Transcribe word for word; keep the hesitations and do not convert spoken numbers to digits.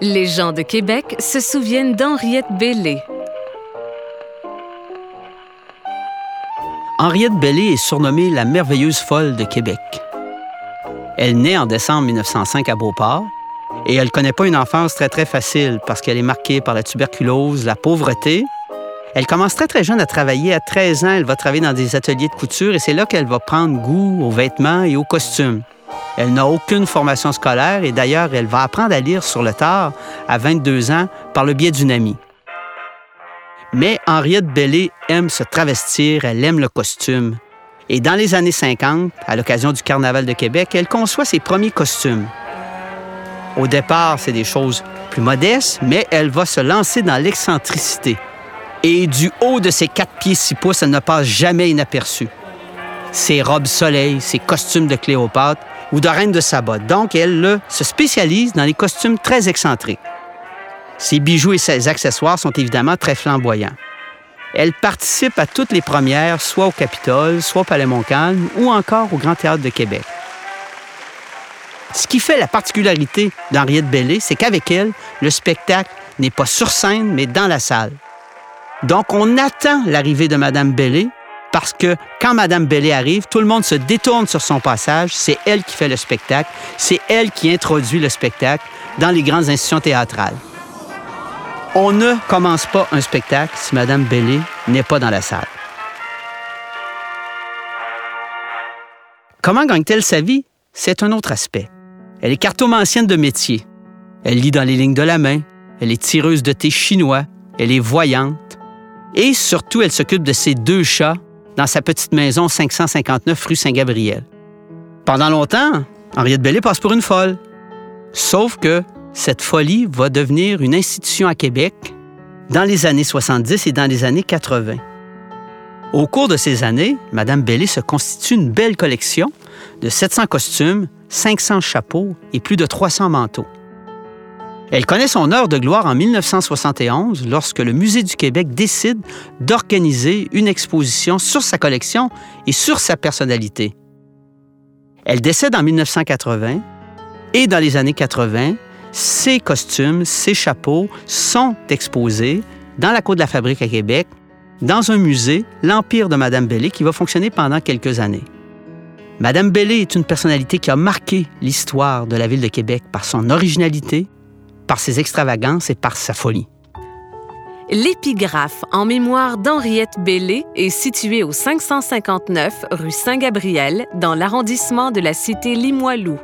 Les gens de Québec se souviennent d'Henriette Bellé. Henriette Bellé est surnommée la merveilleuse folle de Québec. Elle naît en décembre mille neuf cent cinq à Beauport et elle ne connaît pas une enfance très, très facile parce qu'elle est marquée par la tuberculose, la pauvreté. Elle commence très, très jeune à travailler. À treize ans, elle va travailler dans des ateliers de couture et c'est là qu'elle va prendre goût aux vêtements et aux costumes. Elle n'a aucune formation scolaire et d'ailleurs, elle va apprendre à lire sur le tard à vingt-deux ans par le biais d'une amie. Mais Henriette Bellé aime se travestir, elle aime le costume. Et dans les années cinquante, à l'occasion du Carnaval de Québec, elle conçoit ses premiers costumes. Au départ, c'est des choses plus modestes, mais elle va se lancer dans l'excentricité. Et du haut de ses quatre pieds six pouces, elle ne passe jamais inaperçue. Ses robes soleil, ses costumes de Cléopâtre ou de reine de Saba. Donc, elle là, se spécialise dans les costumes très excentriques. Ses bijoux et ses accessoires sont évidemment très flamboyants. Elle participe à toutes les premières, soit au Capitole, soit au Palais Montcalm ou encore au Grand Théâtre de Québec. Ce qui fait la particularité d'Henriette Bellé, c'est qu'avec elle, le spectacle n'est pas sur scène, mais dans la salle. Donc, on attend l'arrivée de Madame Bellé parce que quand Madame Bellé arrive, tout le monde se détourne sur son passage. C'est elle qui fait le spectacle. C'est elle qui introduit le spectacle dans les grandes institutions théâtrales. On ne commence pas un spectacle si Madame Bellé n'est pas dans la salle. Comment gagne-t-elle sa vie? C'est un autre aspect. Elle est cartomancienne de métier. Elle lit dans les lignes de la main. Elle est tireuse de thé chinois. Elle est voyante. Et surtout, elle s'occupe de ses deux chats dans sa petite maison cinq cent cinquante-neuf rue Saint-Gabriel. Pendant longtemps, Henriette Bellé passe pour une folle. Sauf que cette folie va devenir une institution à Québec dans les années soixante-dix et dans les années quatre-vingt. Au cours de ces années, Madame Bellé se constitue une belle collection de sept cents costumes, cinq cents chapeaux et plus de trois cents manteaux. Elle connaît son heure de gloire en mille neuf cent soixante et onze lorsque le Musée du Québec décide d'organiser une exposition sur sa collection et sur sa personnalité. Elle décède en mille neuf cent quatre-vingt et dans les années quatre-vingt, ses costumes, ses chapeaux sont exposés dans la Côte de la Fabrique à Québec, dans un musée, l'Empire de Madame Bellé, qui va fonctionner pendant quelques années. Madame Bellé est une personnalité qui a marqué l'histoire de la ville de Québec par son originalité, par ses extravagances et par sa folie. L'épigraphe en mémoire d'Henriette Bellé est située au cinq cent cinquante-neuf rue Saint-Gabriel, dans l'arrondissement de la cité Limoilou.